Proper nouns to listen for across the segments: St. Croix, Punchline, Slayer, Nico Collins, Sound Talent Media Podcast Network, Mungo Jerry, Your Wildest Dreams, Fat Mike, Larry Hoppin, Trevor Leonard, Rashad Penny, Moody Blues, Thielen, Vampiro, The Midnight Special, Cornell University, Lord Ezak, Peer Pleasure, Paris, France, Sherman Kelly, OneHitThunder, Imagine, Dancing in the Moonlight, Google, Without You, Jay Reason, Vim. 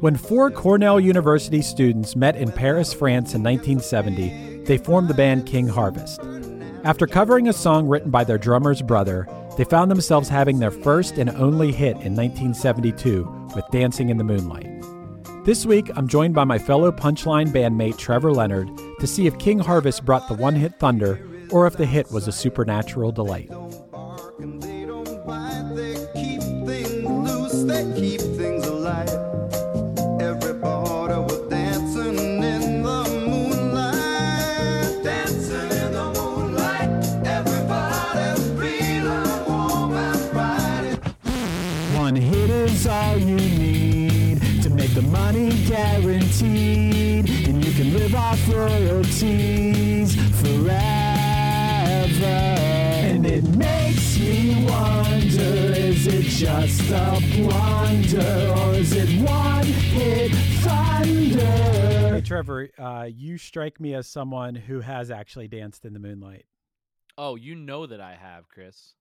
When four Cornell University students met in Paris, France in 1970, they formed the band King Harvest. After covering a song written by their drummer's brother, they found themselves having their first and only hit in 1972 with Dancing in the Moonlight. This week, I'm joined by my fellow Punchline bandmate Trevor Leonard to see if King Harvest brought the one-hit thunder or if the hit was a supernatural delight. Money guaranteed, and you can live off royalties forever. And it makes me wonder, is it just a blunder, or is it one hit thunder? Hey Trevor, you strike me as someone who has actually danced in the moonlight. Oh, you know that I have, Chris.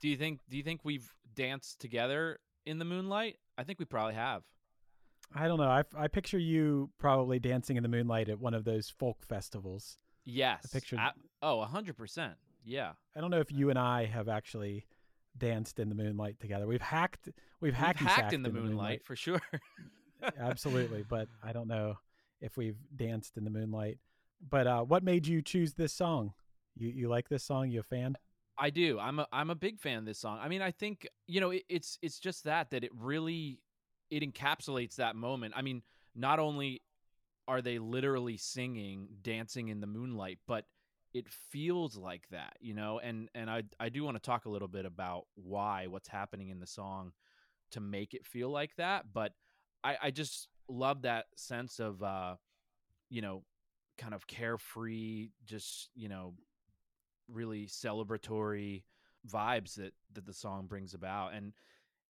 Do you think we've danced together in the moonlight? I think we probably have. I don't know. I picture you probably dancing in the moonlight at one of those folk festivals. Yes. I picture. 100%. Yeah. I don't know if you and I have actually danced in the moonlight together. We've hacked in the moonlight for sure. Absolutely, but I don't know if we've danced in the moonlight. But what made you choose this song? You like this song? You a fan? I do. I'm a big fan of this song. I mean, I think, you know, it's just that it really. It encapsulates that moment. I mean, not only are they literally singing Dancing in the Moonlight, but it feels like that, you know? And I do want to talk a little bit about what's happening in the song to make it feel like that. But I just love that sense of, you know, kind of carefree, just, you know, really celebratory vibes that the song brings about. And,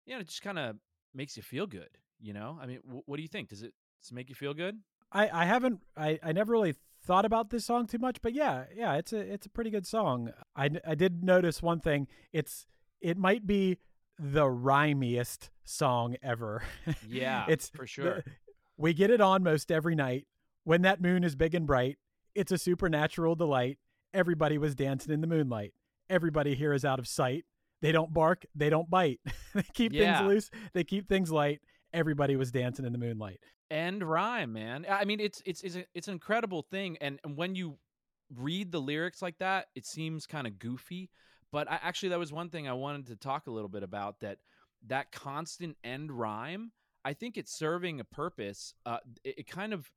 you know, it just kind of makes you feel good, you know? I mean, what do you think? Does it make you feel good? I never really thought about this song too much, but yeah, it's a pretty good song. I did notice one thing. It might be the rhymiest song ever. Yeah, it's for sure. We get it on most every night. When that moon is big and bright, it's a supernatural delight. Everybody was dancing in the moonlight. Everybody here is out of sight. They don't bark. They don't bite. They keep things loose. They keep things light. Everybody was dancing in the moonlight. End rhyme, man. I mean, it's an incredible thing. And when you read the lyrics like that, it seems kind of goofy. But that was one thing I wanted to talk a little bit about, that constant end rhyme. I think it's serving a purpose. It kind of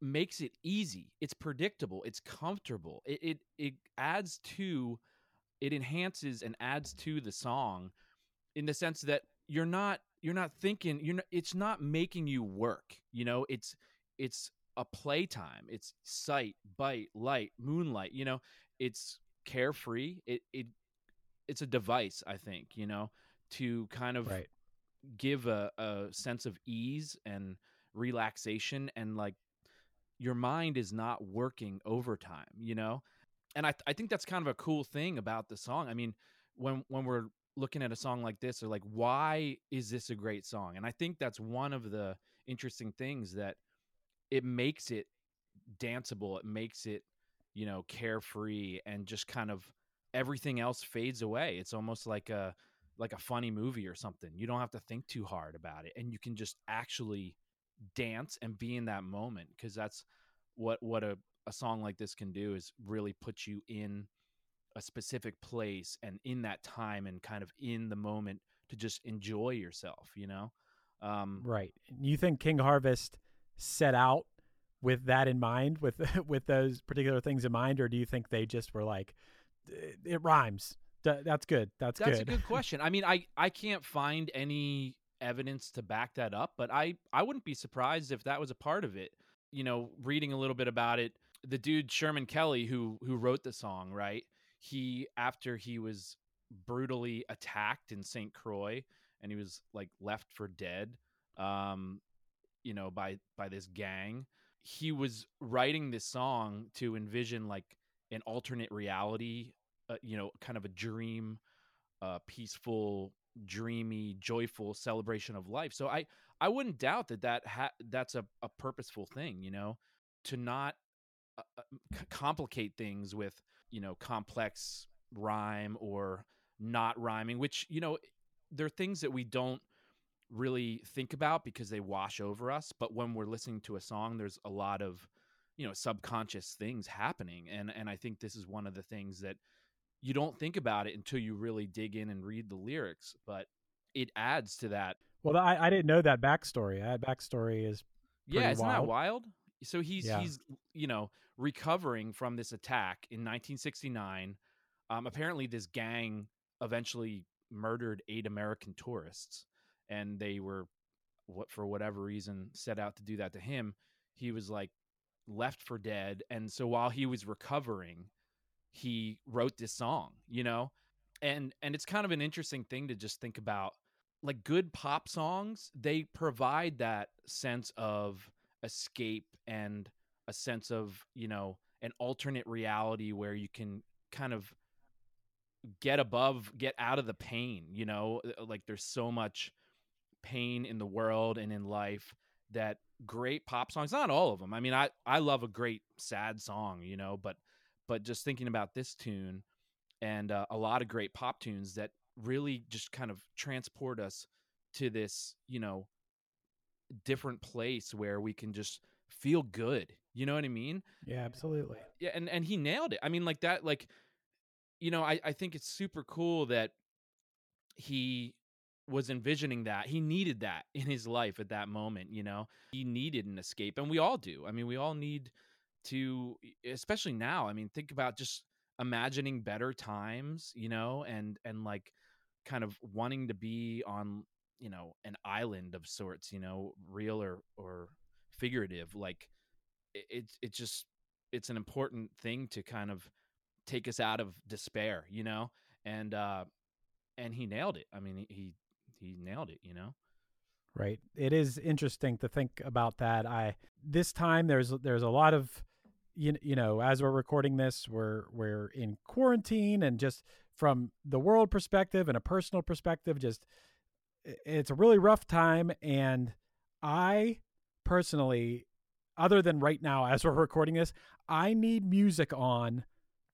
makes it easy. It's predictable. It's comfortable. It adds to... It enhances and adds to the song in the sense that you're not thinking, it's not making you work. You know, it's a playtime. It's sight, bite, light, moonlight, you know, it's carefree. It's a device, I think, you know, to kind of give a sense of ease and relaxation, and like your mind is not working overtime, you know? And I think that's kind of a cool thing about the song. I mean, when we're looking at a song like this, or like, why is this a great song? And I think that's one of the interesting things, that it makes it danceable. It makes it, you know, carefree, and just kind of everything else fades away. It's almost like a funny movie or something. You don't have to think too hard about it, and you can just actually dance and be in that moment. 'Cause that's what a song like this can do, is really put you in a specific place and in that time and kind of in the moment to just enjoy yourself, you know? Right. You think King Harvest set out with that in mind, with those particular things in mind, or do you think they just were like, it rhymes. That's good. That's good. That's a good question. I mean, I can't find any evidence to back that up, but I wouldn't be surprised if that was a part of it. You know, reading a little bit about it, the dude Sherman Kelly, who wrote the song, right? He, after he was brutally attacked in St. Croix, and he was like left for dead, you know, by this gang, he was writing this song to envision like an alternate reality, you know, kind of a dream, peaceful, dreamy, joyful celebration of life. So I wouldn't doubt that's a purposeful thing, you know, to not complicate things with, you know, complex rhyme or not rhyming, which, you know, there are things that we don't really think about because they wash over us. But when we're listening to a song, there's a lot of, you know, subconscious things happening. And I think this is one of the things that you don't think about it until you really dig in and read the lyrics, but it adds to that. Well, I didn't know that backstory. That backstory is pretty wild. Isn't that wild? So he's, you know, recovering from this attack in 1969. Apparently this gang eventually murdered 8 American tourists, and they were, for whatever reason, set out to do that to him. He was like left for dead. And so while he was recovering, he wrote this song, you know, and it's kind of an interesting thing to just think about. Like, good pop songs, they provide that sense of escape and a sense of, you know, an alternate reality where you can kind of get out of the pain, you know, like there's so much pain in the world and in life that great pop songs, not all of them. I mean, I love a great sad song, you know, but just thinking about this tune and a lot of great pop tunes that really just kind of transport us to this, you know, different place where we can just feel good. You know what I mean? Yeah, absolutely. Yeah. And he nailed it. I mean, like that, like, you know, I think it's super cool that he was envisioning that. He needed that in his life at that moment, you know, he needed an escape, and we all do. I mean, we all need to, especially now. I mean, think about just imagining better times, you know, and like kind of wanting to be on, you know, an island of sorts, you know, real or figurative. Like it's an important thing to kind of take us out of despair, you know, and he nailed it. I mean, he nailed it, you know? Right. It is interesting to think about that. This time there's a lot of, you know, as we're recording this, we're in quarantine, and just from the world perspective and a personal perspective, just it's a really rough time. And I personally, other than right now, as we're recording this, I need music on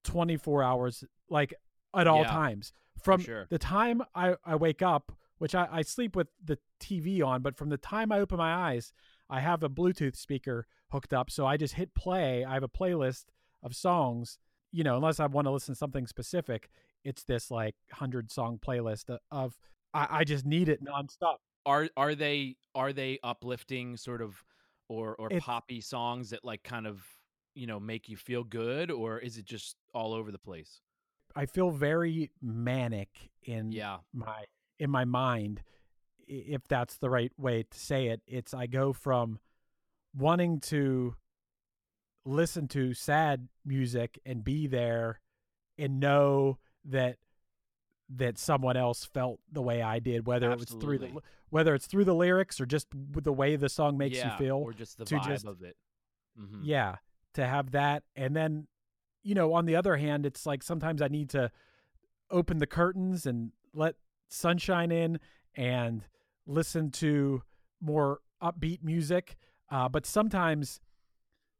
24 hours, like at all times. From the time I wake up, which I sleep with the TV on, but from the time I open my eyes, I have a Bluetooth speaker hooked up. So I just hit play. I have a playlist of songs, you know, unless I want to listen to something specific. It's this like 100 song playlist of, I just need it nonstop. Are they uplifting sort of, or poppy songs that like kind of, you know, make you feel good, or is it just all over the place? I feel very manic in my mind, if that's the right way to say it. It's, I go from wanting to listen to sad music and be there and know that someone else felt the way I did, whether Absolutely. It was through the, whether it's through the lyrics or just the way the song makes you feel, or just the vibe of it. Mm-hmm. Yeah. To have that. And then, you know, on the other hand, it's like, sometimes I need to open the curtains and let sunshine in and listen to more upbeat music. But sometimes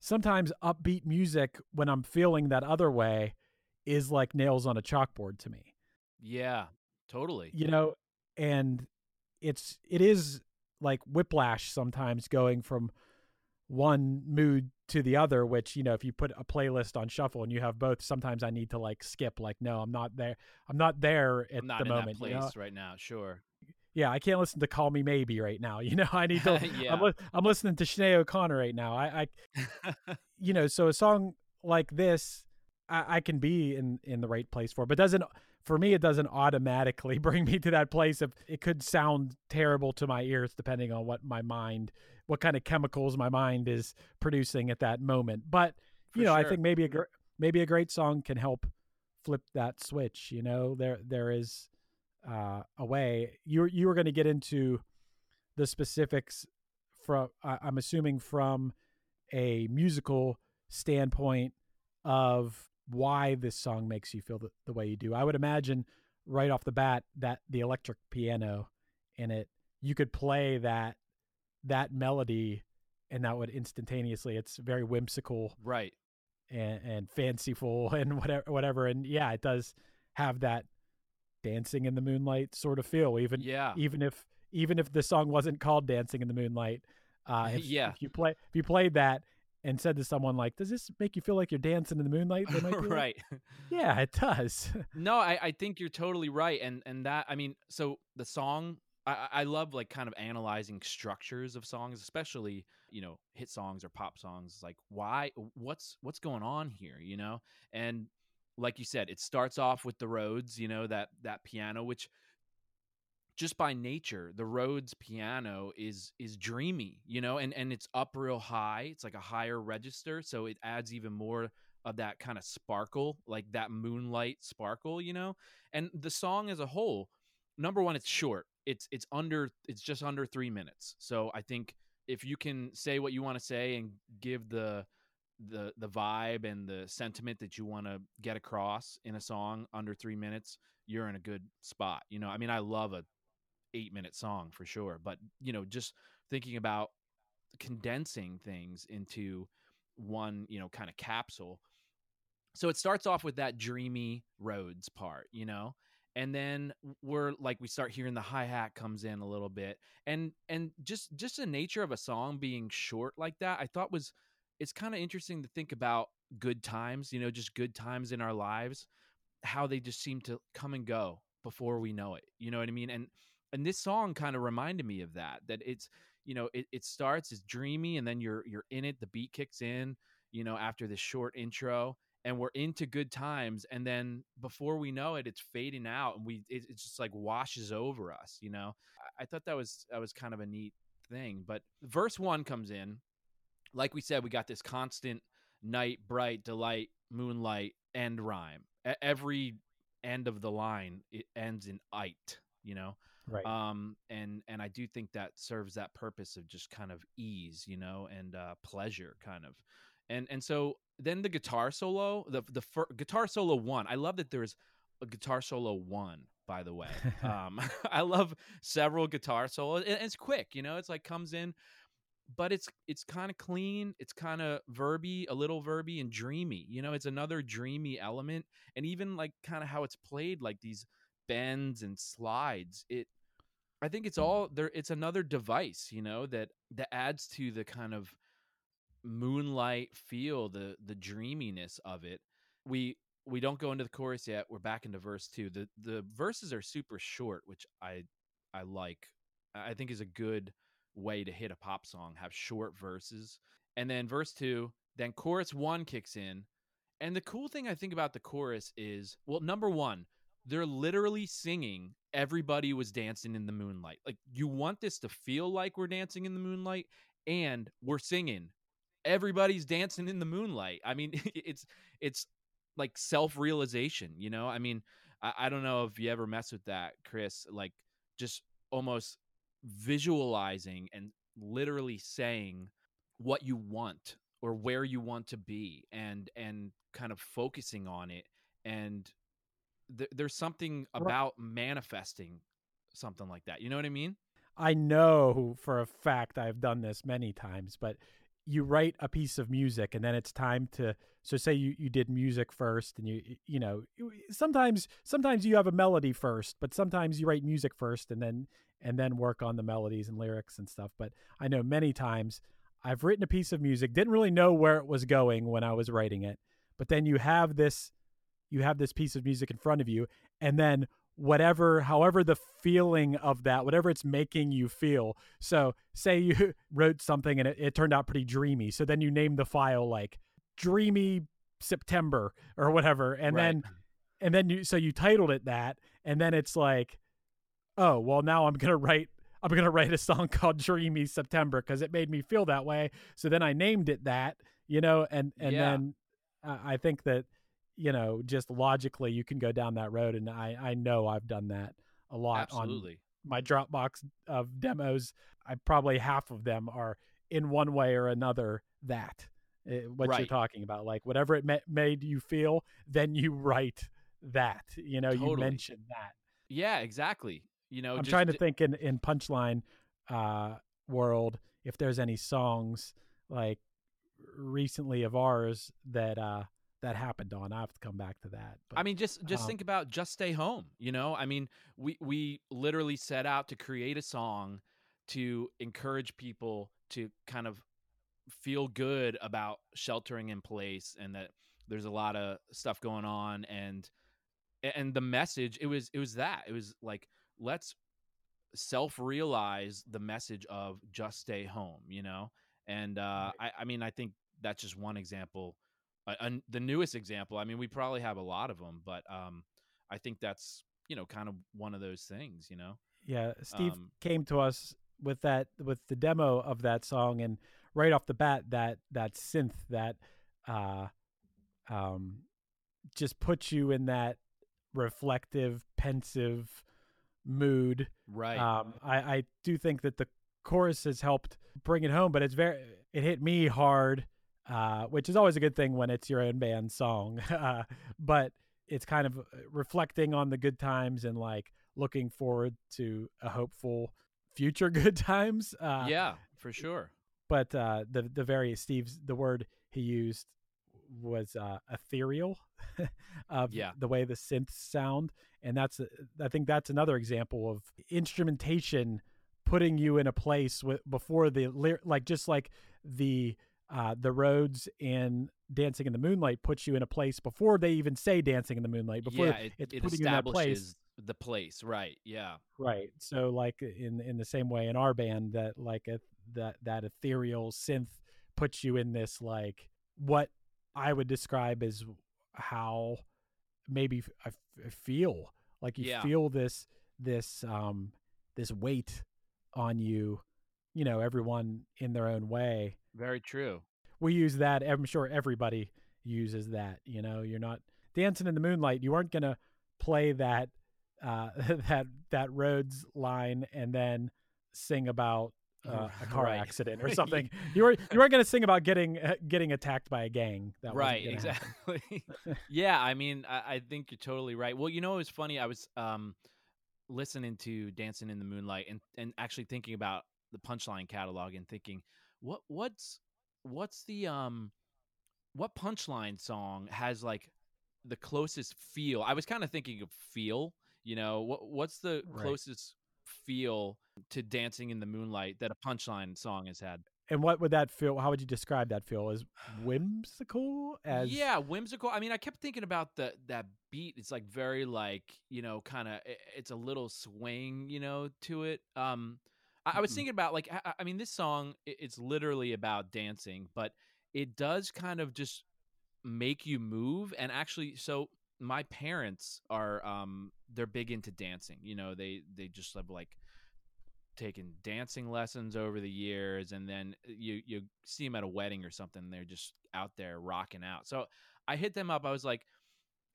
upbeat music, when I'm feeling that other way, is like nails on a chalkboard to me. Yeah, totally. You know, and it is like whiplash sometimes, going from one mood to the other, which, you know, if you put a playlist on shuffle and you have both, sometimes I need to like skip, like, no, I'm not there at the moment, that place, you know? Right now. Sure. Yeah, I can't listen to Call Me Maybe right now. You know, I need to I'm listening to Sinead O'Connor right now. I you know, so a song like this, I can be in the right place for, but for me, it doesn't automatically bring me to that place. If it could sound terrible to my ears, depending on what kind of chemicals my mind is producing at that moment. But, you know, sure. I think maybe a great song can help flip that switch. You know, there is a way. You were going to get into the specifics from, I'm assuming, from a musical standpoint of why this song makes you feel the way you do. I would imagine right off the bat that the electric piano in it, you could play that melody and that would instantaneously, it's very whimsical, right, and fanciful and whatever. And yeah, it does have that Dancing in the Moonlight sort of feel, even if the song wasn't called Dancing in the Moonlight. If you played that and said to someone, like, does this make you feel like you're dancing in the moonlight? They might be right. Like, yeah, it does. No, I think you're totally right. And that, I mean, so the song, I love like kind of analyzing structures of songs, especially, you know, hit songs or pop songs. Like, why, what's going on here, you know? And like you said, it starts off with the Rhodes, you know, that piano, which just by nature, the Rhodes piano is dreamy, you know, and it's up real high. It's like a higher register, so it adds even more of that kind of sparkle, like that moonlight sparkle, you know. And the song as a whole, number one, it's short. It's just under 3 minutes. So I think if you can say what you want to say and give the vibe and the sentiment that you want to get across in a song under 3 minutes, you're in a good spot, you know. I mean, I love a 8-minute song for sure, but, you know, just thinking about condensing things into one, you know, kind of capsule. So it starts off with that dreamy Rhodes part, you know, and then we start hearing the hi-hat comes in a little bit, and just the nature of a song being short like that, I thought it's kind of interesting to think about good times, you know, just good times in our lives, how they just seem to come and go before we know it, you know what I mean? And this song kind of reminded me of that it's, you know, it starts, it's dreamy, and then you're in it, the beat kicks in, you know, after this short intro, and we're into good times. And then before we know it, it's fading out, and it just like washes over us, you know? I thought that was kind of a neat thing. But verse 1 comes in. Like we said, we got this constant night, bright, delight, moonlight, end rhyme. Every end of the line, it ends in "ite," you know? Right. And I do think that serves that purpose of just kind of ease, you know, and pleasure kind of. And so then the guitar solo, guitar solo 1. I love that there's a guitar solo 1, by the way. I love several guitar solos. It's quick, you know, it's like comes in. But it's kind of clean. It's kind of verby, a little verby and dreamy. You know, it's another dreamy element. And even like kind of how it's played, like these bends and slides. I think it's all there. It's another device, you know, that adds to the kind of moonlight feel, the dreaminess of it. We don't go into the chorus yet. We're back into verse 2. The verses are super short, which I like. I think is a good way to hit a pop song, have short verses. And then verse 2, then chorus 1 kicks in. And the cool thing I think about the chorus is, well, number one, they're literally singing "Everybody was dancing in the moonlight." Like, you want this to feel like we're dancing in the moonlight, and we're singing "Everybody's dancing in the moonlight." I mean, it's like self-realization, you know? I mean, I don't know if you ever mess with that, Chris, like just almost visualizing and literally saying what you want or where you want to be, and kind of focusing on it. And there's something about manifesting something like that. You know what I mean? I know for a fact I've done this many times, but you write a piece of music and then it's time to, so say you did music first, and you know, sometimes you have a melody first, but sometimes you write music first and then work on the melodies and lyrics and stuff. But I know many times I've written a piece of music, didn't really know where it was going when I was writing it, but then you have this piece of music in front of you, and then however the feeling of that, whatever it's making you feel. So say you wrote something and it turned out pretty dreamy. So then you name the file like Dreamy September or whatever. And right. then you titled it that, and then it's like, oh, well now I'm going to write a song called Dreamy September because it made me feel that way. So then I named it that, you know, and then I think that, you know, just logically you can go down that road. And I know I've done that a lot. Absolutely. On my Dropbox of demos. I probably half of them are in one way or another that what right. you're talking about, like whatever it made you feel, then you write that, you know, totally. You mentioned that. Yeah, exactly. You know, I'm trying to think in Punchline world, if there's any songs like recently of ours that happened on. I have to come back to that. But, I mean, just think about Just Stay Home, you know? I mean, we literally set out to create a song to encourage people to kind of feel good about sheltering in place, and that there's a lot of stuff going on, and the message, it was like, let's self-realize the message of just stay home, you know? And right. I mean, I think that's just one example. The newest example, I mean, we probably have a lot of them, but I think that's, you know, kind of one of those things, you know? Yeah. Steve came to us with the demo of that song, and right off the bat, that synth that just puts you in that reflective, pensive mood. Right. I do think that the chorus has helped bring it home, but it hit me hard. Which is always a good thing when it's your own band's song, but it's kind of reflecting on the good times and like looking forward to a hopeful future good times. Yeah, for sure. But the various Steve's, the word he used was ethereal of the way the synths sound, and that's I think that's another example of instrumentation putting you in a place before the like, just like the Rhodes in Dancing in the Moonlight puts you in a place before they even say Dancing in the Moonlight, before it putting you in that place. The place, right? Yeah, right. So, like in the same way in our band, that like that ethereal synth puts you in this like what I would describe as how maybe I feel like feel this weight on you. You know, everyone in their own way. Very true. We use that. I'm sure everybody uses that. You know, you're not dancing in the moonlight. You aren't gonna play that that Rhodes line and then sing about a car accident or something. You aren't gonna sing about getting attacked by a gang. That right. Exactly. Yeah. I mean, I think you're totally right. Well, you know, it was funny. I was listening to Dancing in the Moonlight and actually thinking about the Punchline catalog and thinking, what's the what Punchline song has like the closest feel? I was kind of thinking of feel, you know, what's the right. closest feel to Dancing in the Moonlight that a Punchline song has had? And what would that feel? How would you describe that feel? As whimsical? As whimsical. I mean, I kept thinking about that beat. It's like very like, you know, kind of it's a little swing, you know, to it. I was thinking about like, I mean, this song, it's literally about dancing, but it does kind of just make you move. And actually, so my parents are, they're big into dancing. You know, they just have like taken dancing lessons over the years. And then you see them at a wedding or something. They're just out there rocking out. So I hit them up. I was like,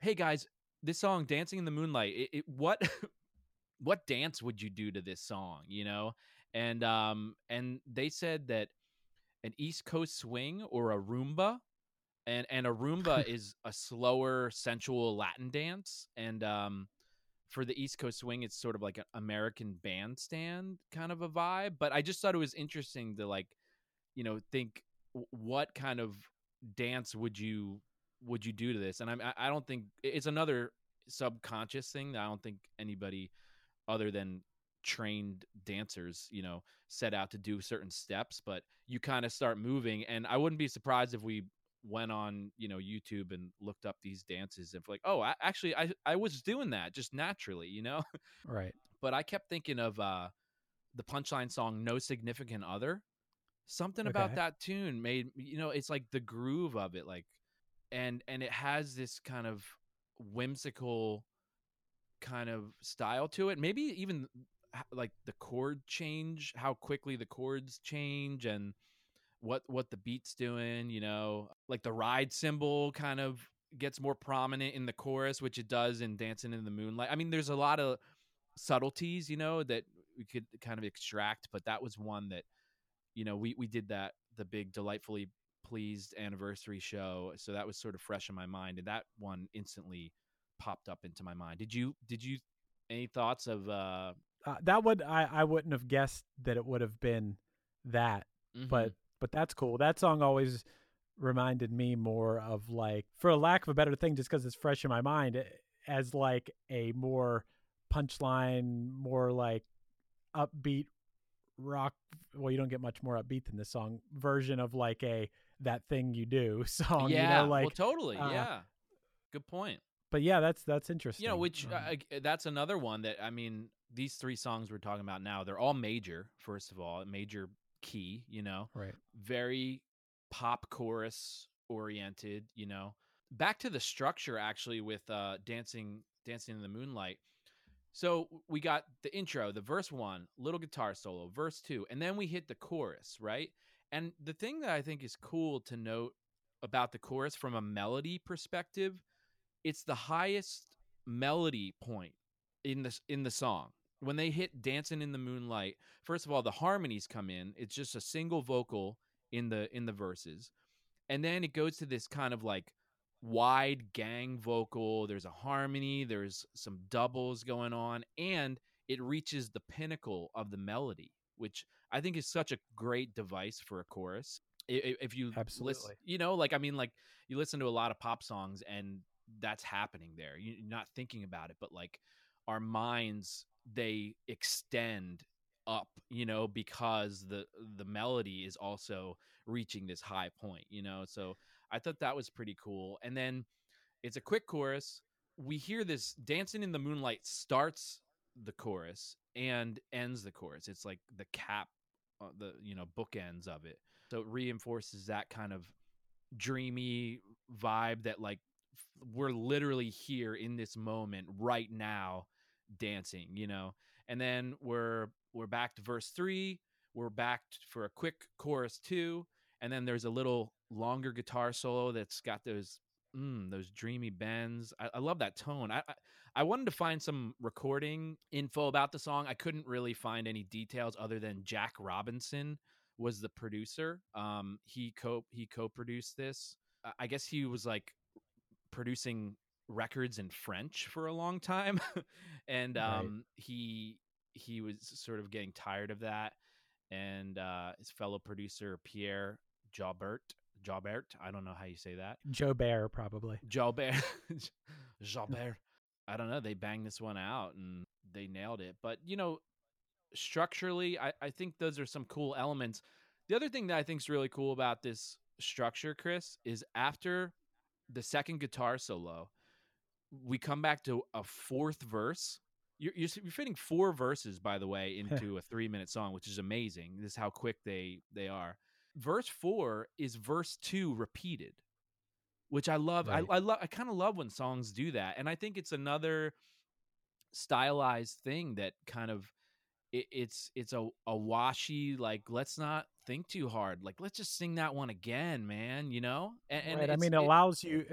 hey guys, this song Dancing in the Moonlight, what dance would you do to this song, you know? And they said that an East Coast swing or a Roomba, and a Roomba is a slower, sensual Latin dance. And for the East Coast swing, it's sort of like an American bandstand kind of a vibe. But I just thought it was interesting to, like, you know, think what kind of dance would you do to this? And I don't think it's another subconscious thing that I don't think anybody other than trained dancers, you know, set out to do certain steps, but you kind of start moving. And I wouldn't be surprised if we went on, you know, YouTube and looked up these dances and like, oh, I was doing that just naturally, you know? Right. But I kept thinking of the Punchline song, No Significant Other. Something about that tune made, you know, it's like the groove of it, like, and it has this kind of whimsical kind of style to it. Maybe even like the chord change, how quickly the chords change and what the beat's doing, you know, like the ride cymbal kind of gets more prominent in the chorus, which it does in Dancing in the Moonlight. I mean, there's a lot of subtleties, you know, that we could kind of extract, but that was one that, you know, we did that, the big Delightfully Pleased anniversary show. So that was sort of fresh in my mind. And that one instantly popped up into my mind. Did you any thoughts of, that would, I wouldn't have guessed that it would have been that, mm-hmm. but that's cool. That song always reminded me more of, like, for a lack of a better thing, just cause it's fresh in my mind, as like a more Punchline, more like upbeat rock. Well, you don't get much more upbeat than this song version of like a That Thing You Do song. Yeah, you know, like, well, totally. Yeah, good point. But yeah, that's interesting. You know, which that's another one that, I mean, these three songs we're talking about now, they're all major. First of all, major key. You know, right? Very pop chorus oriented. You know, back to the structure actually with Dancing in the Moonlight. So we got the intro, the verse one, little guitar solo, verse two, and then we hit the chorus, right? And the thing that I think is cool to note about the chorus from a melody perspective, it's the highest melody point in the song. When they hit Dancing in the Moonlight, first of all, the harmonies come in. It's just a single vocal in the verses. And then it goes to this kind of like wide gang vocal. There's a harmony, there's some doubles going on, and it reaches the pinnacle of the melody, which I think is such a great device for a chorus. If you listen, you know, like, I mean, like, you listen to a lot of pop songs and that's happening there. You're not thinking about it, but like our minds, they extend up, you know, because the melody is also reaching this high point, you know? So I thought that was pretty cool. And then it's a quick chorus. We hear this Dancing in the Moonlight starts the chorus and ends the chorus. It's like the cap, the, you know, bookends of it. So it reinforces that kind of dreamy vibe that, like, we're literally here in this moment right now dancing, you know? And then we're back to verse three. We're back for a quick chorus two. And then there's a little longer guitar solo that's got those dreamy bends. I love that tone. I wanted to find some recording info about the song. I couldn't really find any details other than Jack Robinson was the producer. He co-produced this. I guess he was like producing records in French for a long time, and he was sort of getting tired of that. And his fellow producer Pierre Jobert, I don't know how you say that. Jobert, probably. Jobert. I don't know. They banged this one out and they nailed it. But, you know, structurally, I think those are some cool elements. The other thing that I think is really cool about this structure, Chris, is after the second guitar solo, we come back to a fourth verse. You're fitting four verses, by the way, into a 3-minute song, which is amazing. This is how quick they are. Verse 4 is verse 2 repeated, which I love. Right. I kind of love when songs do that. And I think it's another stylized thing that kind of it's a washy, like, let's not think too hard. Like, let's just sing that one again, man, you know? And I mean, it allows you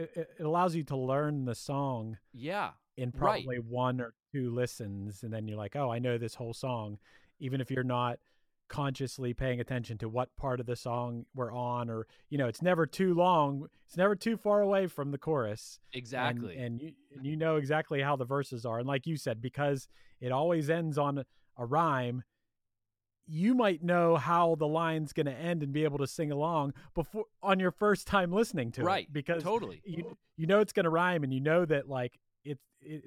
to learn the song. Yeah. In probably one or two listens. And then you're like, oh, I know this whole song, even if you're not consciously paying attention to what part of the song we're on, or, you know, it's never too long. It's never too far away from the chorus. Exactly. And you know exactly how the verses are. And like you said, because it always ends on a rhyme, you might know how the line's going to end and be able to sing along before on your first time listening to it. Because totally, you know, it's going to rhyme, and you know that, like,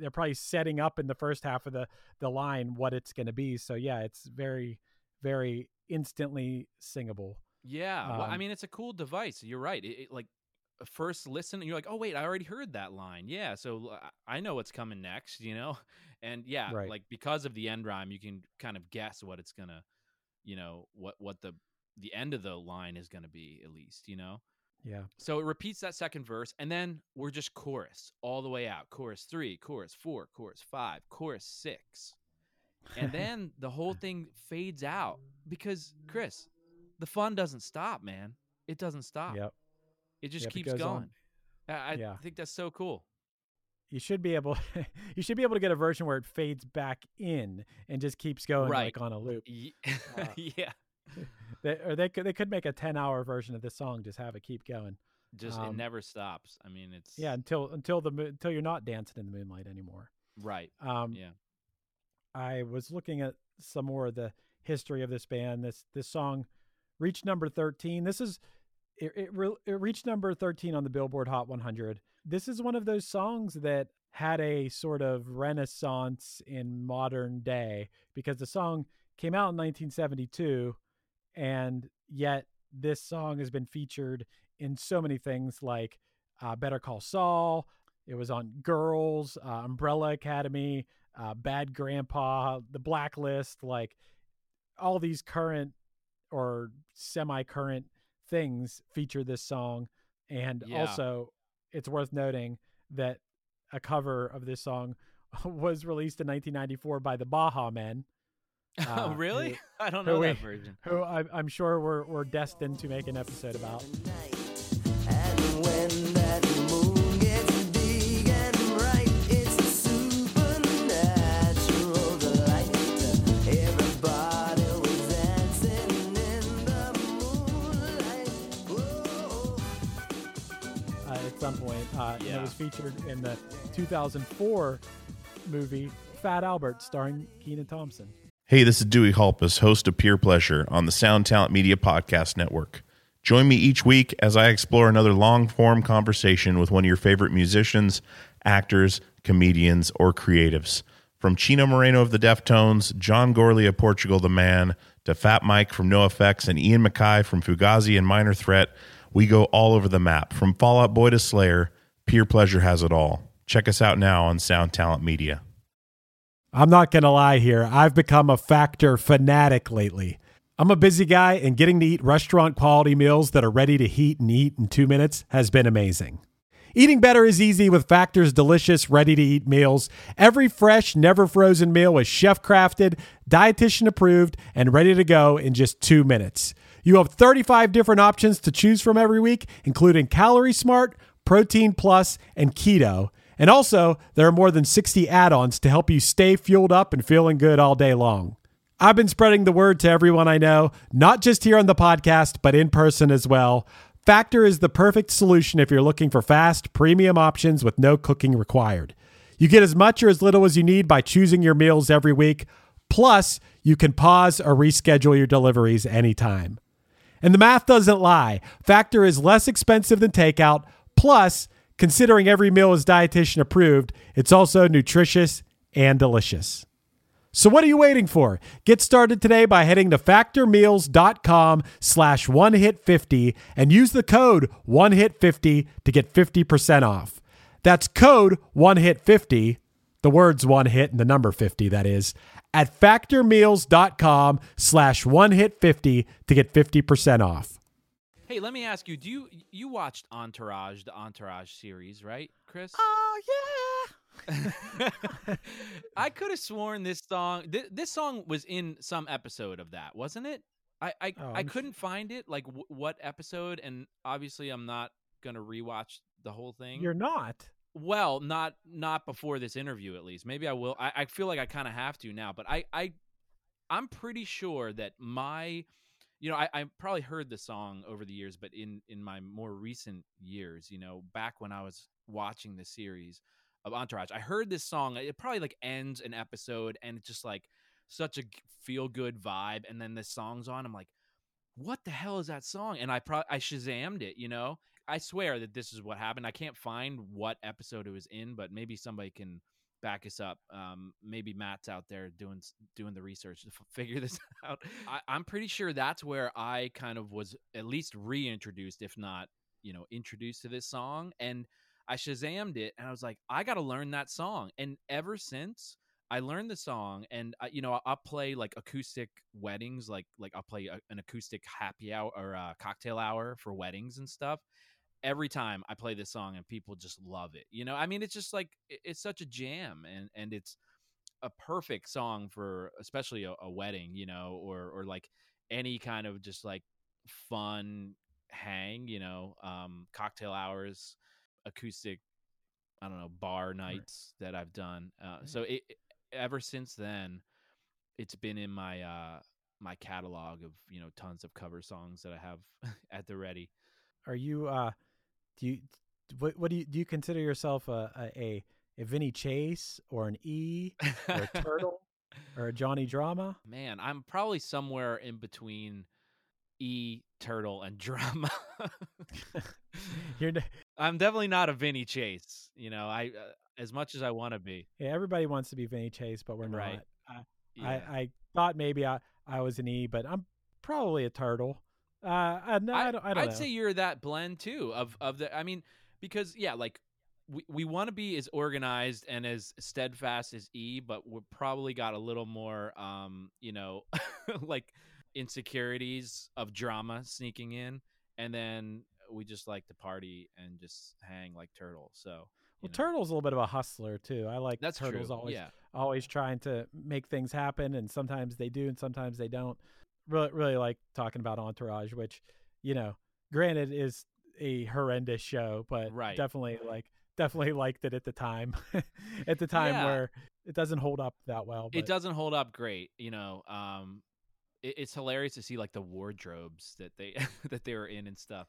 they're probably setting up in the first half of the line what it's going to be. So yeah, it's very, very instantly singable. Yeah. Well, I mean, it's a cool device. You're right. It like first listen and you're like, oh wait, I already heard that line. Yeah. So I know what's coming next, you know? And yeah, right. Like because of the end rhyme, you can kind of guess what it's going to, you know, what the end of the line is going to be, at least, you know? Yeah. So it repeats that second verse, and then we're just chorus all the way out. Chorus 3, chorus 4, chorus 5, chorus 6. And then the whole thing fades out because, Chris, the fun doesn't stop, man. It doesn't stop. Yep. It just keeps going. I think that's so cool. You should be able to get a version where it fades back in and just keeps going like on a loop. Yeah. They could make a 10-hour version of this song, just have it keep going. Just it never stops. I mean, it's until you're not dancing in the moonlight anymore. Right. Yeah. I was looking at some more of the history of this band. This song reached number 13. This is it reached number 13 on the Billboard Hot 100. This is one of those songs that had a sort of renaissance in modern day, because the song came out in 1972, and yet this song has been featured in so many things, like Better Call Saul. It was on Girls, Umbrella Academy, Bad Grandpa, The Blacklist, like all these current or semi-current things feature this song. And also it's worth noting that a cover of this song was released in 1994 by the Baha Men. Oh, really? I don't know that version. Who I'm sure we're destined to make an episode about. And when that moon gets big and bright, it's supernatural delight. Everybody was dancing in the moonlight. Whoa. At some point, it was featured in the 2004 movie Fat Albert, starring Kenan Thompson. Hey, this is Dewey Halpus, host of Peer Pleasure on the Sound Talent Media Podcast Network. Join me each week as I explore another long-form conversation with one of your favorite musicians, actors, comedians, or creatives. From Chino Moreno of the Deftones, John Gorley of Portugal the Man, to Fat Mike from NoFX and Ian Mackay from Fugazi and Minor Threat, we go all over the map. From Fall Out Boy to Slayer, Peer Pleasure has it all. Check us out now on Sound Talent Media. I'm not going to lie here. I've become a Factor fanatic lately. I'm a busy guy, and getting to eat restaurant quality meals that are ready to heat and eat in 2 minutes has been amazing. Eating better is easy with Factor's delicious, ready-to-eat meals. Every fresh, never-frozen meal is chef-crafted, dietitian-approved, and ready to go in just 2 minutes. You have 35 different options to choose from every week, including Calorie Smart, Protein Plus, and Keto. And also, there are more than 60 add-ons to help you stay fueled up and feeling good all day long. I've been spreading the word to everyone I know, not just here on the podcast, but in person as well. Factor is the perfect solution if you're looking for fast, premium options with no cooking required. You get as much or as little as you need by choosing your meals every week. Plus, you can pause or reschedule your deliveries anytime. And the math doesn't lie. Factor is less expensive than takeout. Plus, considering every meal is dietitian approved, it's also nutritious and delicious. So what are you waiting for? Get started today by heading to factormeals.com/1hit50 and use the code 1hit50 to get 50% off. That's code 1hit50, the words 1hit and the number 50, that is, at factormeals.com/1hit50 to get 50% off. Hey, let me ask you, do you watched Entourage, the Entourage series, right, Chris? Oh, I could have sworn this song this song was in some episode of that, wasn't it? I couldn't find it, like what episode, and obviously I'm not gonna rewatch the whole thing. You're not? Well, not before this interview, at least. Maybe I will. I feel like I kind of have to now, but I'm pretty sure that I probably heard the song over the years, but in my more recent years, you know, back when I was watching the series of Entourage, I heard this song. It probably like ends an episode, and it's just like such a feel good vibe. And then this song's on. I'm like, what the hell is that song? And I Shazammed it, you know. I swear that this is what happened. I can't find what episode it was in, but maybe somebody can back us up. Maybe Matt's out there doing the research to figure this out. I'm pretty sure that's where I kind of was at least reintroduced, if not, you know, introduced to this song. And I Shazammed it, and I was like, I got to learn that song. And ever since I learned the song, and you know, I'll play like acoustic weddings, like I'll play an acoustic happy hour or a cocktail hour for weddings and stuff. Every time I play this song, and people just love it. You know, I mean, it's just like, it's such a jam, and it's a perfect song for especially a wedding, you know, or like any kind of just like fun hang, you know, cocktail hours, acoustic, I don't know, bar nights that I've done. So it ever since then, it's been in my my catalog of, you know, tons of cover songs that I have at the ready. Are you do you consider yourself a Vinny Chase or an E or a Turtle or a Johnny Drama? Man, I'm probably somewhere in between E, Turtle, and Drama. I'm definitely not a Vinny Chase. You know, I as much as I want to be. Yeah, everybody wants to be Vinny Chase, but we're not. Yeah. I thought maybe I was an E, but I'm probably a Turtle. I don't know. Say you're that blend too of the, I mean, because yeah, like we want to be as organized and as steadfast as E, but we're probably got a little more, you know, like insecurities of Drama sneaking in. And then we just like to party and just hang like Turtle. So, well, Turtle's a little bit of a hustler too. I like that's Turtle's true. Always, yeah. Always trying to make things happen. And sometimes they do, and sometimes they don't. Really like talking about Entourage, which, you know, granted is a horrendous show, but right. definitely liked it at the time. At the time, yeah. Where it doesn't hold up that well. But it doesn't hold up great, you know. It's hilarious to see like the wardrobes that they that they were in and stuff.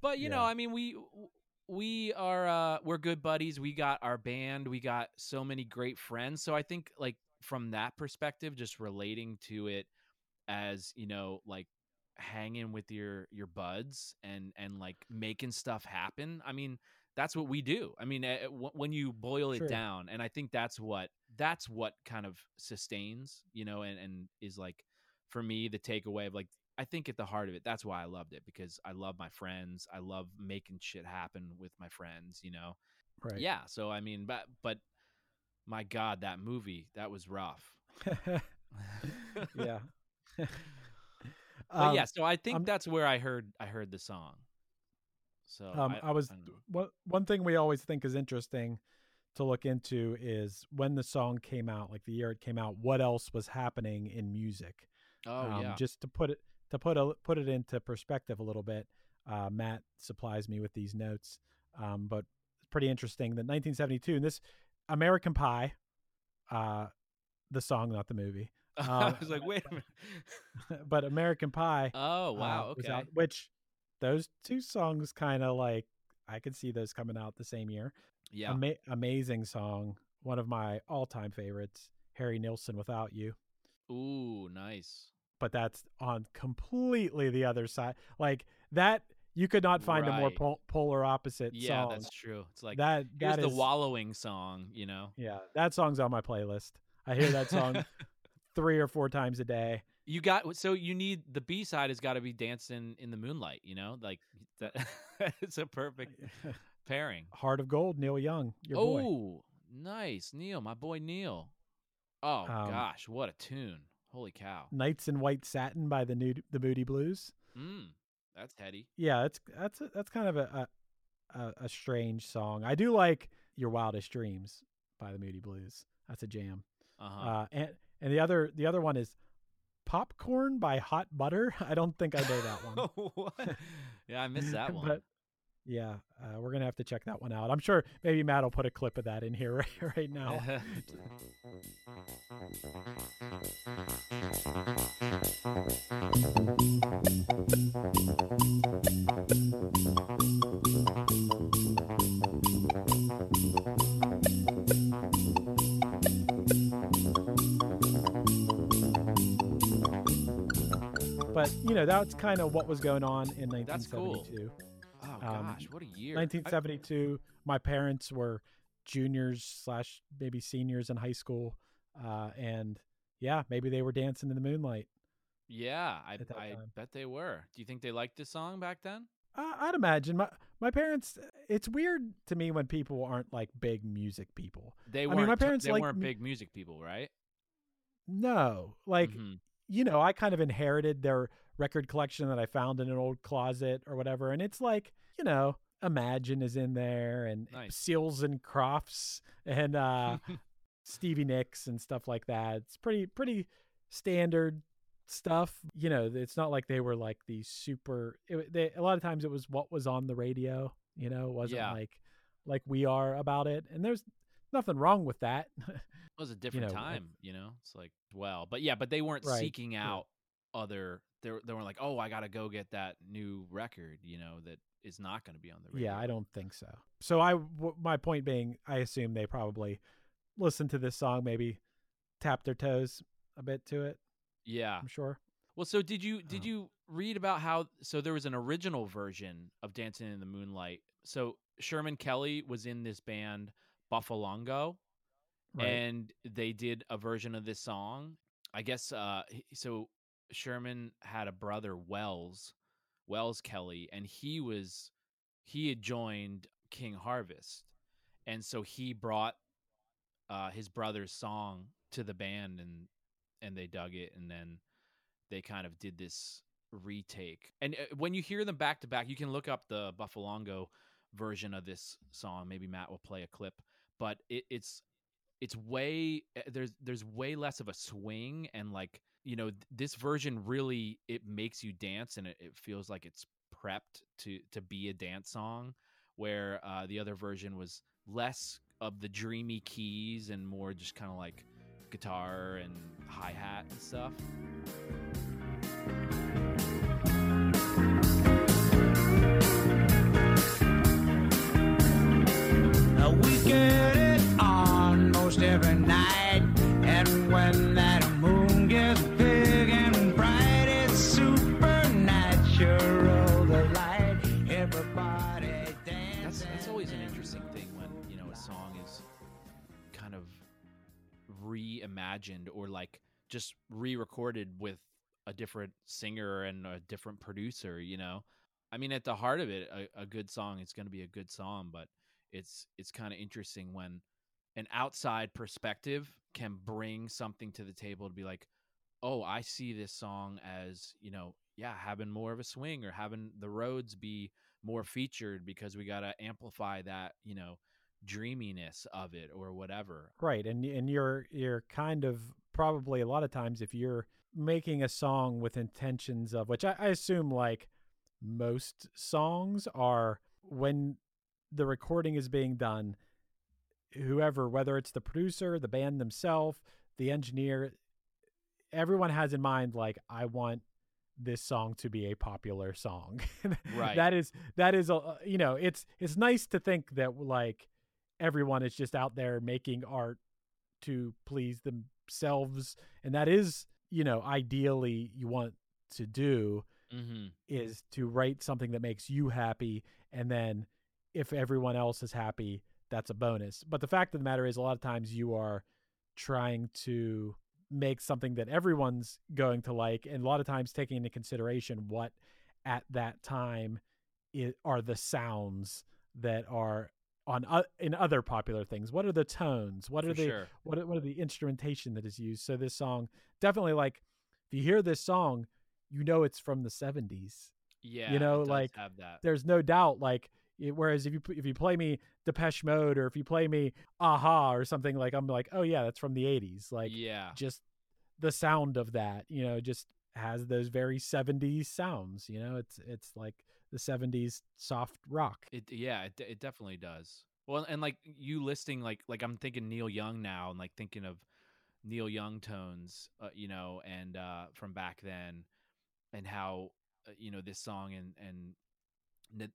But you know, I mean, we are we're good buddies. We got our band. We got so many great friends. So I think like from that perspective, just relating to it. As you know, like hanging with your buds and like making stuff happen. I mean, that's what we do. I mean, when you boil it down, and I think that's what kind of sustains, you know, and is like for me the takeaway of like I think at the heart of it. That's why I loved it, because I love my friends. I love making shit happen with my friends, you know. Right. Yeah. So I mean, but my God, that movie, that was rough. Yeah. Yeah, so I think that's where I heard the song. So one thing we always think is interesting to look into is when the song came out, like the year it came out, what else was happening in music. Just to put it into perspective a little bit. Matt supplies me with these notes, but it's pretty interesting that 1972 and this American Pie, the song, not the movie. I was like, wait a minute. But American Pie. Oh, wow. Okay. Which those two songs kind of like, I could see those coming out the same year. Yeah. Amazing song. One of my all-time favorites, Harry Nilsson, Without You. Ooh, nice. But that's on completely the other side. Like that, you could not find a more polar opposite song. Yeah, that's true. It's like, that is the wallowing song, you know? Yeah, that song's on my playlist. I hear that song 3 or 4 times a day. You need the B side has got to be Dancing in the Moonlight, you know, like that. It's a perfect pairing. Heart of Gold, Neil Young, your boy. Oh, nice. Neil, my boy Neil. Oh, gosh, what a tune. Holy cow. Nights in White Satin by the Moody Blues. That's heady. Yeah, that's kind of a strange song. I do like Your Wildest Dreams by the Moody Blues. That's a jam. Uh-huh. And the other one is Popcorn by Hot Butter. I don't think I know that one. What? Yeah, I missed that one. But yeah, we're going to have to check that one out. I'm sure maybe Matt will put a clip of that in here right now. But, you know, that's kind of what was going on in 1972. That's cool. Oh, gosh, what a year. 1972, my parents were juniors/maybe seniors in high school. And yeah, maybe they were dancing in the moonlight. Yeah, I bet they were. Do you think they liked this song back then? I'd imagine. My parents, it's weird to me when people aren't like big music people. They weren't big music people, right? No, like... Mm-hmm. You know, I kind of inherited their record collection that I found in an old closet or whatever. And it's like, you know, Imagine is in there and nice. Seals and Crofts and Stevie Nicks and stuff like that. It's pretty standard stuff. You know, it's not like they were like the super, a lot of times it was what was on the radio, you know, it wasn't like we are about it. And there's nothing wrong with that. It was a different time, you know, it's like, well, but yeah, but they weren't seeking out other, they weren't like, oh, I got to go get that new record, you know, that is not going to be on the radio. Yeah, I don't think so. So my point being, I assume they probably listened to this song, maybe tapped their toes a bit to it. Yeah, I'm sure. Well, so did you read about how, so there was an original version of Dancing in the Moonlight. So Sherman Kelly was in this band Buffalongo, right. And they did a version of this song. I guess so Sherman had a brother, Wells Kelly, and he had joined King Harvest. And so he brought his brother's song to the band and they dug it, and then they kind of did this retake. And when you hear them back to back, you can look up the Buffalongo version of this song. Maybe Matt will play a clip. But it's way, there's way less of a swing, and like, you know, this version really, it makes you dance, and it feels like it's prepped to be a dance song, where the other version was less of the dreamy keys and more just kind of like guitar and hi-hat and stuff. We get it on most every night, and when that moon gets big and bright, it's supernatural, the light, everybody dancing. That's always an interesting thing when, you know, a song is kind of reimagined or like just re-recorded with a different singer and a different producer, you know. I mean, at the heart of it, a good song is going to be a good song, but it's kind of interesting when an outside perspective can bring something to the table to be like, oh, I see this song as, you know, yeah, having more of a swing or having the Rhodes be more featured because we got to amplify that, you know, dreaminess of it or whatever. Right. And you're kind of probably a lot of times, if you're making a song with intentions of, which I assume like most songs are, when the recording is being done, whoever, whether it's the producer, the band themselves, the engineer, everyone has in mind, like, I want this song to be a popular song. Right. That is, you know, it's nice to think that like everyone is just out there making art to please themselves. And that is, you know, ideally you want to do, mm-hmm. is to write something that makes you happy. And then, if everyone else is happy, that's a bonus. But the fact of the matter is, a lot of times you are trying to make something that everyone's going to like, and a lot of times taking into consideration what at that time are the sounds that are on in other popular things. What are the tones? What are what are the instrumentation that is used? So this song definitely, like, if you hear this song, you know it's from the 70s. Yeah, you know, like, have that. There's no doubt, like. Whereas if you play me Depeche Mode or if you play me Aha or something, like I'm like, oh yeah, that's from the 80s. Like, yeah, just the sound of that, you know, just has those very 70s sounds. You know, it's like the 70s soft rock. It definitely does. Well, and like you listing like I'm thinking Neil Young now and like thinking of Neil Young tones, you know, and from back then, and how, you know, this song and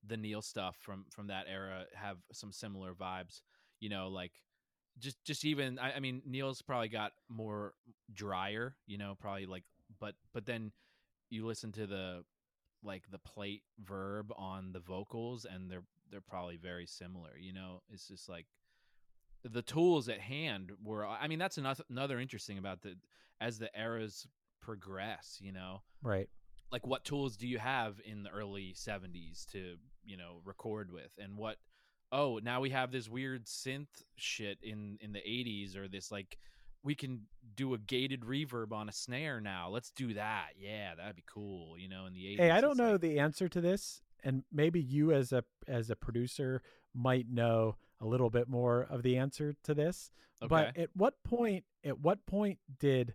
the Neil stuff from that era have some similar vibes, you know, like just even, I mean, Neil's probably got more drier, you know, probably like, but then you listen to the, like the plate verb on the vocals and they're probably very similar, you know. It's just like the tools at hand were, I mean, that's another interesting about the, as the eras progress, you know, right? Like what tools do you have in the early 70s to, you know, record with, and what, oh, now we have this weird synth shit in the 80s, or this, like, we can do a gated reverb on a snare now. Let's do that. Yeah, that'd be cool, you know, in the 80s. Hey, I don't know the answer to this, and maybe you as a producer might know a little bit more of the answer to this. Okay. But at what point did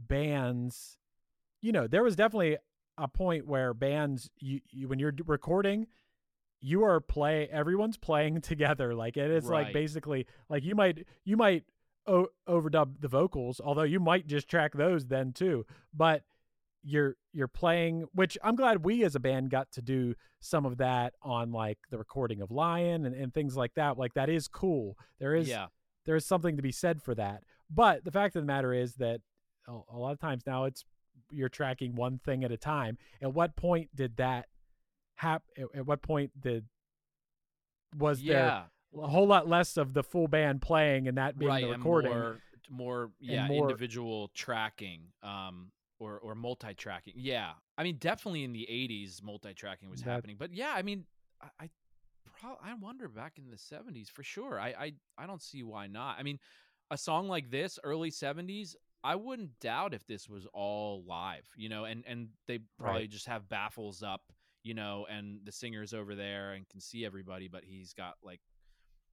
bands, you know, there was definitely a point where bands, you when you're recording, you are everyone's playing together. Like it is, right. Like basically like you might overdub the vocals, although you might just track those then too, but you're playing, which I'm glad we as a band got to do some of that on like the recording of Lion and things like that. Like that is cool. There is something to be said for that. But the fact of the matter is that a lot of times now it's, you're tracking one thing at a time. At what point did that happen? At what point was there a whole lot less of the full band playing and that being right, the recording, and more individual tracking, or multi-tracking. Yeah. I mean, definitely in the 80s, multi-tracking was happening, but yeah, I mean, I wonder back in the 70s for sure. I don't see why not. I mean, a song like this, early 70s, I wouldn't doubt if this was all live, you know, and they probably just have baffles up, you know, and the singer's over there and can see everybody, but he's got like,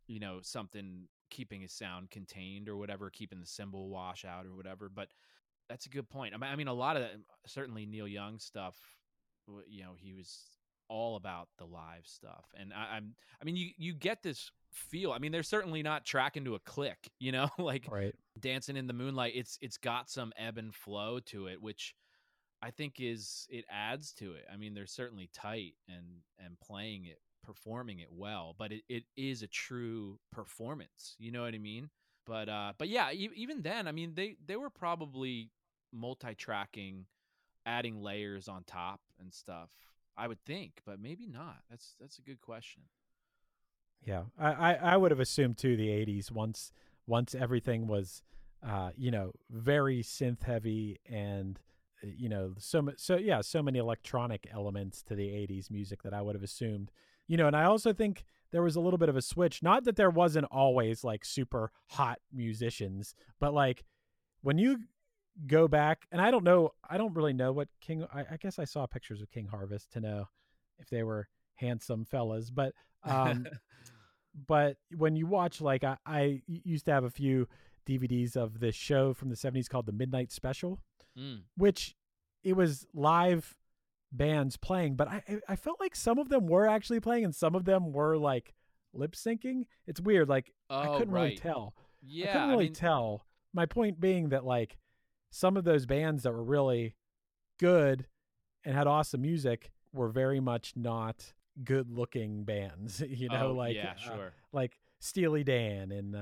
you know, something keeping his sound contained or whatever, keeping the cymbal wash out or whatever. But that's a good point. I mean, a lot of that, certainly Neil Young stuff, you know, he was all about the live stuff. And I mean, you get this feel. I mean, they're certainly not tracking to a click, you know, like Dancing in the Moonlight. It's got some ebb and flow to it, which I think it adds to it. I mean, they're certainly tight and playing it, performing it well, but it is a true performance. You know what I mean? But yeah, even then, I mean, they were probably multi-tracking, adding layers on top and stuff, I would think, but maybe not. That's a good question. Yeah. I would have assumed too, the 80s, once everything was, you know, very synth heavy and, you know, so many electronic elements to the 80s music that I would have assumed, you know. And I also think there was a little bit of a switch. Not that there wasn't always like super hot musicians, but like when you go back, and I don't really know what King, I guess I saw pictures of King Harvest to know if they were handsome fellas, but but when you watch, like I used to have a few DVDs of this show from the 70s called The Midnight Special, which it was live bands playing, but I felt like some of them were actually playing and some of them were like lip syncing. It's weird. Like I couldn't really tell. Yeah, I couldn't really tell. My point being that like some of those bands that were really good and had awesome music were very much not good looking bands, you know, like Steely Dan and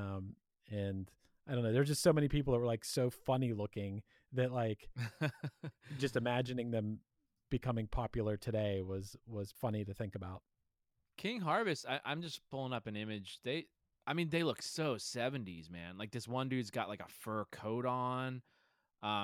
I don't know. There's just so many people that were like so funny looking that like just imagining them becoming popular today was funny to think about. King Harvest, I'm just pulling up an image. They look so 70s, man. Like this one dude's got like a fur coat on,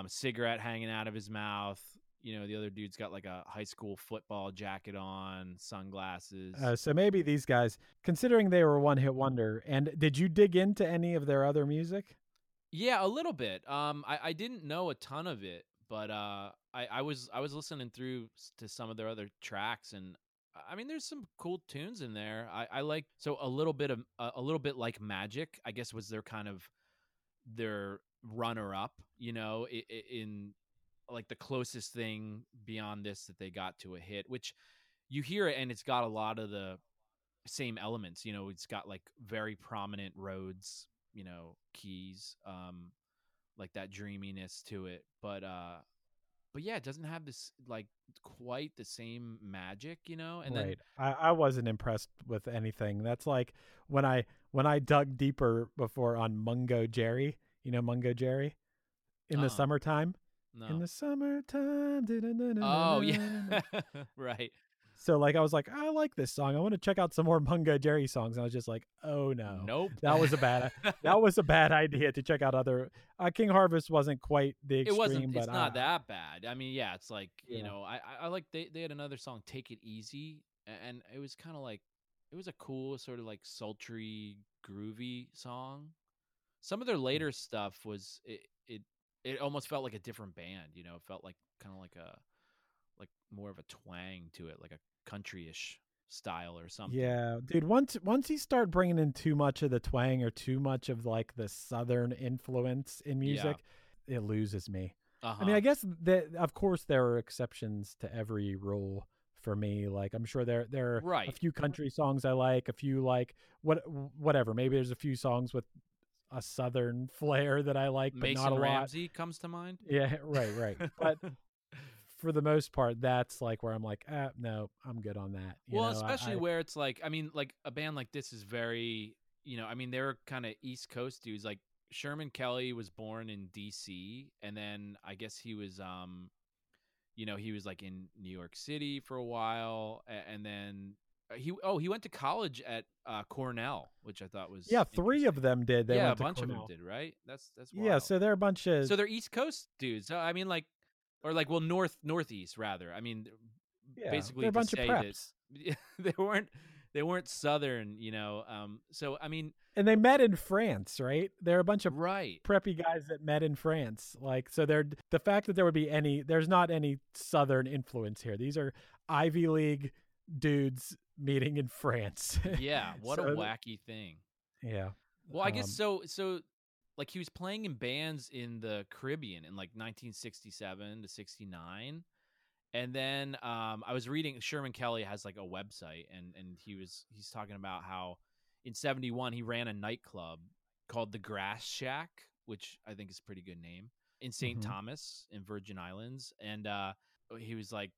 cigarette hanging out of his mouth. You know, the other dude's got like a high school football jacket on, sunglasses. So maybe these guys, considering they were one hit wonder, and did you dig into any of their other music? Yeah, a little bit. I didn't know a ton of it, but I was listening through to some of their other tracks, and I mean, there's some cool tunes in there. I like, so a little bit like Magic, I guess, was their kind of their runner up, you know, in like the closest thing beyond this that they got to a hit, which you hear it and it's got a lot of the same elements, you know, it's got like very prominent Rhodes, you know, keys, like that dreaminess to it. But yeah, it doesn't have this like quite the same magic, you know? And right. Then I wasn't impressed with anything. That's like when I dug deeper before on Mungo Jerry, you know, Mungo Jerry in the summertime, no. In the summertime. Oh yeah. Right. So like, I was like, I like this song. I want to check out some more Mungo Jerry songs. And I was just like, oh no, nope. That was a bad idea to check out other. King Harvest wasn't quite the extreme. It wasn't. But it's not that bad. I mean, yeah, it's like you know, I like they had another song, Take It Easy, and it was kind of like it was a cool sort of like sultry, groovy song. Some of their later stuff was it almost felt like a different band. You know, it felt like kind of like a more of a twang to it, like a countryish style or something. Yeah, dude. Once you start bringing in too much of the twang or too much of like the Southern influence in music, it loses me. I mean, I guess that of course there are exceptions to every rule for me. Like I'm sure there are a few country songs I like, a few like whatever. Maybe there's a few songs with a Southern flair that I like, but Mason not a Ramsey lot. Comes to mind. Yeah, right. But for the most part, that's like where I'm like, no, I'm good on that. You know, especially where it's like, I mean, like a band like this is very, you know, I mean, they're kind of East Coast dudes. Like Sherman Kelly was born in DC, and then I guess he was, you know, he was like in New York City for a while, and then he went to college at Cornell, which I thought was three of them did. They went to a bunch Cornell. Of them did, right? That's wild. Yeah. So they're a bunch of they're East Coast dudes. So I mean, like. Or like, well, northeast rather. I mean, basically they're a bunch of preps. They weren't Southern, you know. So I mean, and they met in France, right? They're a bunch of preppy guys that met in France. Like, so they're the fact that there would be there's not any Southern influence here. These are Ivy League dudes meeting in France. Yeah, what a wacky thing. Yeah. Well, I guess so. So. Like he was playing in bands in the Caribbean in like 1967 to 69. And then I was reading Sherman Kelly has like a website and he's talking about how in 71 he ran a nightclub called the Grass Shack, which I think is a pretty good name, in St. Thomas in Virgin Islands. And he was like,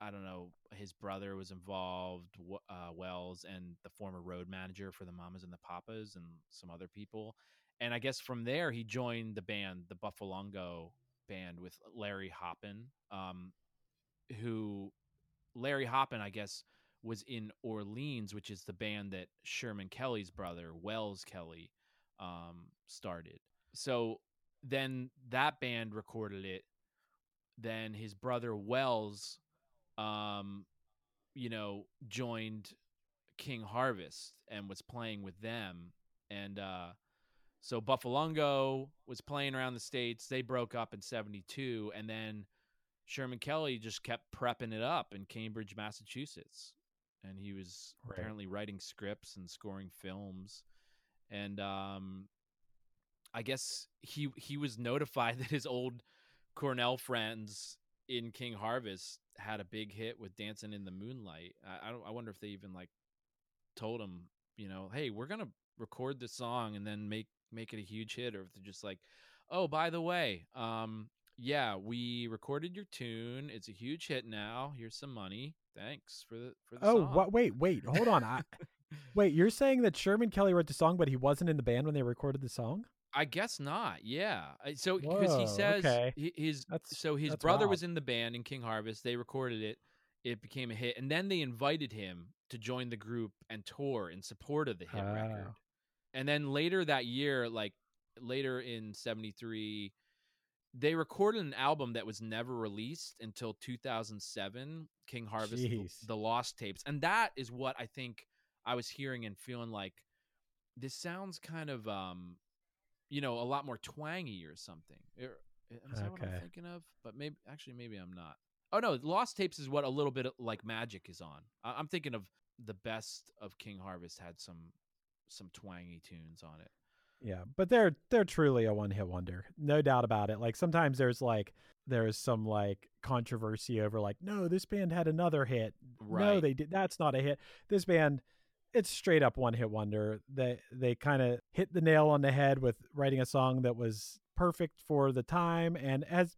I don't know, his brother was involved, Wells, and the former road manager for the Mamas and the Papas and some other people. And I guess from there, he joined the band, the Buffalongo band with Larry Hoppin, I guess, was in Orleans, which is the band that Sherman Kelly's brother, Wells Kelly, started. So then that band recorded it. Then his brother, Wells, you know, joined King Harvest and was playing with them. And, so Buffalongo was playing around the States. They broke up in 72, and then Sherman Kelly just kept prepping it up in Cambridge, Massachusetts. And he was apparently writing scripts and scoring films. And I guess he was notified that his old Cornell friends in King Harvest had a big hit with Dancing in the Moonlight. I wonder if they even like told him, you know, hey, we're going to record this song and then make it a huge hit, or if they're just like, oh, by the way, we recorded your tune, it's a huge hit now, here's some money, thanks for the song. Wait hold on. Wait, you're saying that Sherman Kelly wrote the song but he wasn't in the band when they recorded the song? I guess not. Yeah, so because he says his brother was in the band in King Harvest, they recorded it became a hit, and then they invited him to join the group and tour in support of the hit record. And then later that year, like later in 73, they recorded an album that was never released until 2007, King Harvest, the Lost Tapes. And that is what I think I was hearing and feeling like this sounds kind of, you know, a lot more twangy or something. Is that what I'm thinking of? But maybe I'm not. Oh, no, Lost Tapes is what a little bit like Magic is on. I'm thinking of the best of King Harvest had some twangy tunes on it. Yeah, but they're truly a one-hit wonder. No doubt about it. Like, sometimes there is some like controversy over like, no, this band had another hit. Right. No, they did. That's not a hit. This band, it's straight up one-hit wonder. They kind of hit the nail on the head with writing a song that was perfect for the time and has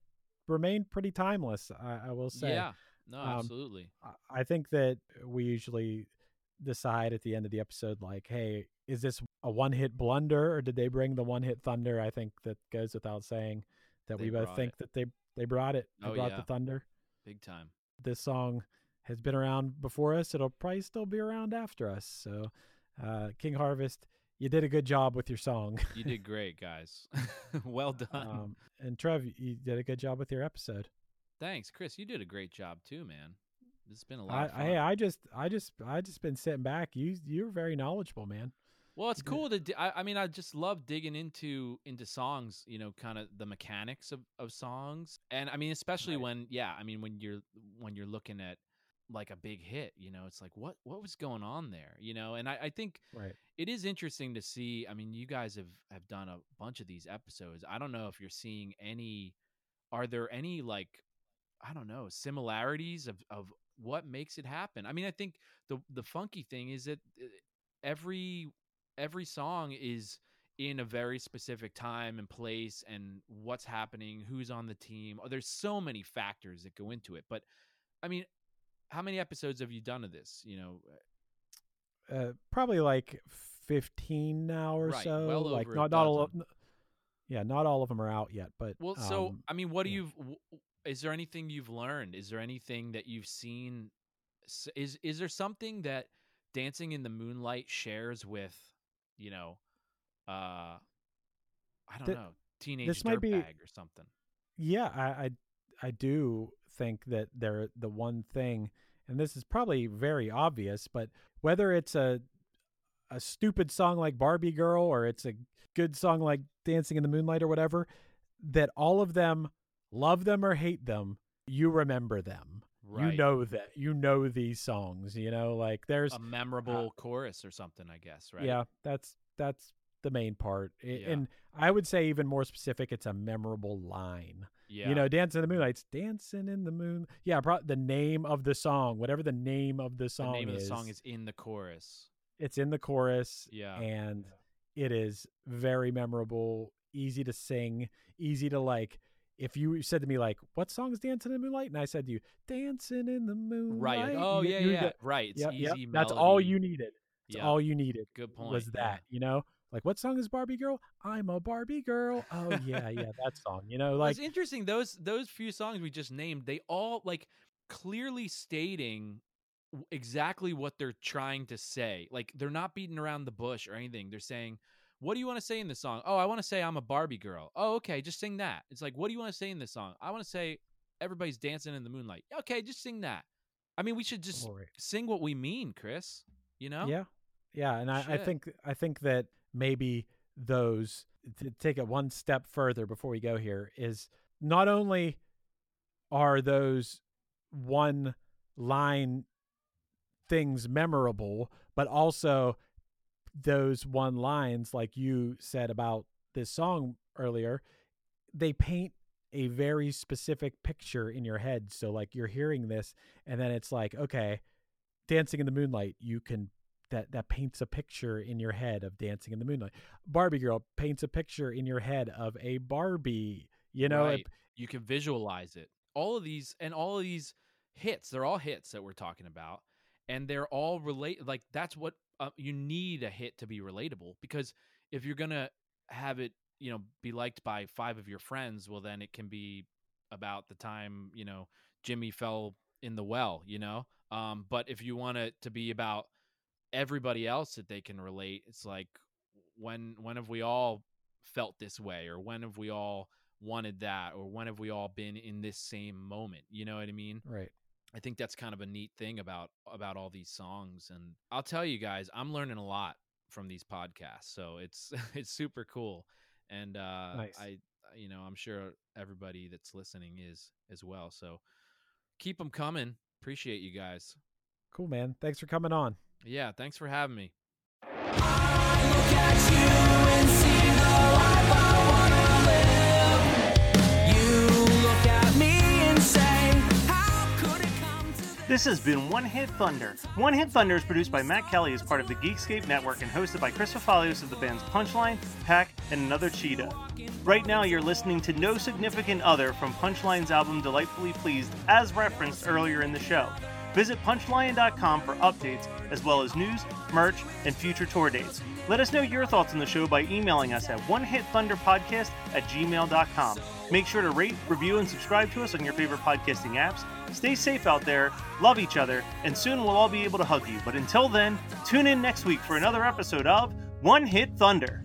remained pretty timeless, I will say. Yeah, no, absolutely. I think that we usually decide at the end of the episode, like, hey, is this a one-hit blunder or did they bring the one-hit thunder? I think that goes without saying that we both think that they brought it. They brought the thunder. Big time. This song has been around before us. It'll probably still be around after us. So King Harvest, you did a good job with your song. You did great, guys. Well done. And Trev, you did a good job with your episode. Thanks, Chris. You did a great job too, man. It's been a lot of fun. Hey, I just been sitting back. You're very knowledgeable, man. Well, it's cool to. I mean, I just love digging into songs. You know, kind of the mechanics of songs, and I mean, especially when you're looking at like a big hit. You know, it's like what was going on there. You know, and I think it is interesting to see. I mean, you guys have done a bunch of these episodes. I don't know if you're seeing any. Are there any like, I don't know, similarities of what makes it happen? I mean, I think the funky thing is that every song is in a very specific time and place and what's happening, who's on the team. Oh, there's so many factors that go into it. But I mean, how many episodes have you done of this? You know, probably like 15 now or so. Well, like not all of them are out yet, but well, so I mean, is there anything you've learned? Is there anything that you've seen? Is there something that Dancing in the Moonlight shares with, you know, I don't know, Teenage Dirtbag or something? Yeah, I do think that they're the one thing, and this is probably very obvious, but whether it's a stupid song like Barbie Girl or it's a good song like Dancing in the Moonlight or whatever, that all of them, love them or hate them, you remember them. Right. You know that. You know these songs. You know, like there's a memorable chorus or something, I guess, right? Yeah, that's the main part. And I would say even more specific, it's a memorable line. Yeah. You know, Dancing in the Moonlight, it's Dancing in the Moon. Yeah, the name of the song, whatever the name of the song is. The name of the song is in the chorus. It's in the chorus. Yeah. And it is very memorable, easy to sing, easy to like. If you said to me, like, what song's Dancing in the Moonlight? And I said to you, Dancing in the Moonlight. Right. Oh, yeah. Right. It's easy melody. That's all you needed. That's all you needed. Good point. Was that, you know? Like, what song is Barbie Girl? I'm a Barbie Girl. Oh, yeah, that song. You know, like. It's interesting. Those few songs we just named, they all, like, clearly stating exactly what they're trying to say. Like, they're not beating around the bush or anything. They're saying, what do you want to say in this song? Oh, I want to say I'm a Barbie girl. Oh, okay, just sing that. It's like, what do you want to say in this song? I want to say everybody's dancing in the moonlight. Okay, just sing that. I mean, we should just sing what we mean, Chris. You know? Yeah, yeah. And I think that maybe those, to take it one step further before we go here, is not only are those one line things memorable, but also those one lines, like you said about this song earlier, they paint a very specific picture in your head. So like you're hearing this and then it's like, okay, Dancing in the Moonlight, you can, that paints a picture in your head of Dancing in the Moonlight. Barbie Girl paints a picture in your head of a Barbie, you know, right. You can visualize it. All of these hits, they're all hits that we're talking about. And they're all related. Like that's what, you need a hit to be relatable, because if you're going to have it, you know, be liked by five of your friends, well, then it can be about the time, you know, Jimmy fell in the well, you know? But if you want it to be about everybody else that they can relate, it's like, when have we all felt this way? Or when have we all wanted that? Or when have we all been in this same moment? You know what I mean? Right. I think that's kind of a neat thing about all these songs. And I'll tell you guys, I'm learning a lot from these podcasts. So it's super cool. And nice. I'm sure everybody that's listening is as well. So keep them coming. Appreciate you guys. Cool, man. Thanks for coming on. Yeah, thanks for having me. This has been One Hit Thunder. One Hit Thunder is produced by Matt Kelly as part of the Geekscape Network and hosted by Chris Fafalios of the bands Punchline, Pack, and Another Cheetah. Right now you're listening to No Significant Other from Punchline's album Delightfully Pleased, as referenced earlier in the show. Visit punchline.com for updates, as well as news, merch, and future tour dates. Let us know your thoughts on the show by emailing us at onehitthunderpodcast@gmail.com. Make sure to rate, review, and subscribe to us on your favorite podcasting apps. Stay safe out there, love each other, and soon we'll all be able to hug you. But until then, tune in next week for another episode of One Hit Thunder.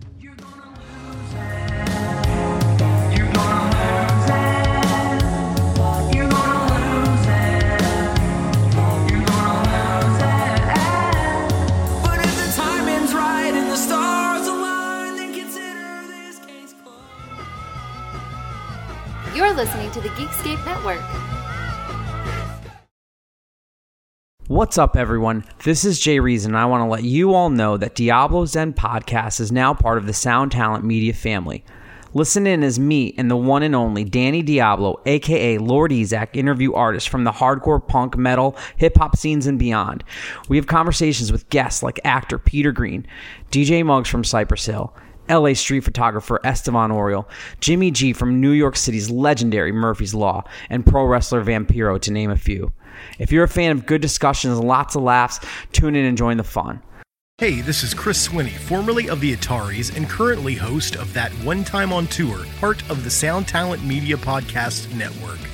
You're listening to the Geekscape Network. What's up, everyone? This is Jay Reason, and I want to let you all know that Diablo's Den Podcast is now part of the Sound Talent Media family. Listen in as me and the one and only Danny Diablo, a.k.a. Lord Ezak, interview artists from the hardcore, punk, metal, hip-hop scenes and beyond. We have conversations with guests like actor Peter Green, DJ Muggs from Cypress Hill, LA street photographer Estevan Oriol, Jimmy G from New York City's legendary Murphy's Law, and pro wrestler Vampiro, to name a few. If you're a fan of good discussions, lots of laughs, tune in and join the fun. Hey, this is Chris Swinney, formerly of the Ataris and currently host of That One Time on Tour, part of the Sound Talent Media Podcast Network.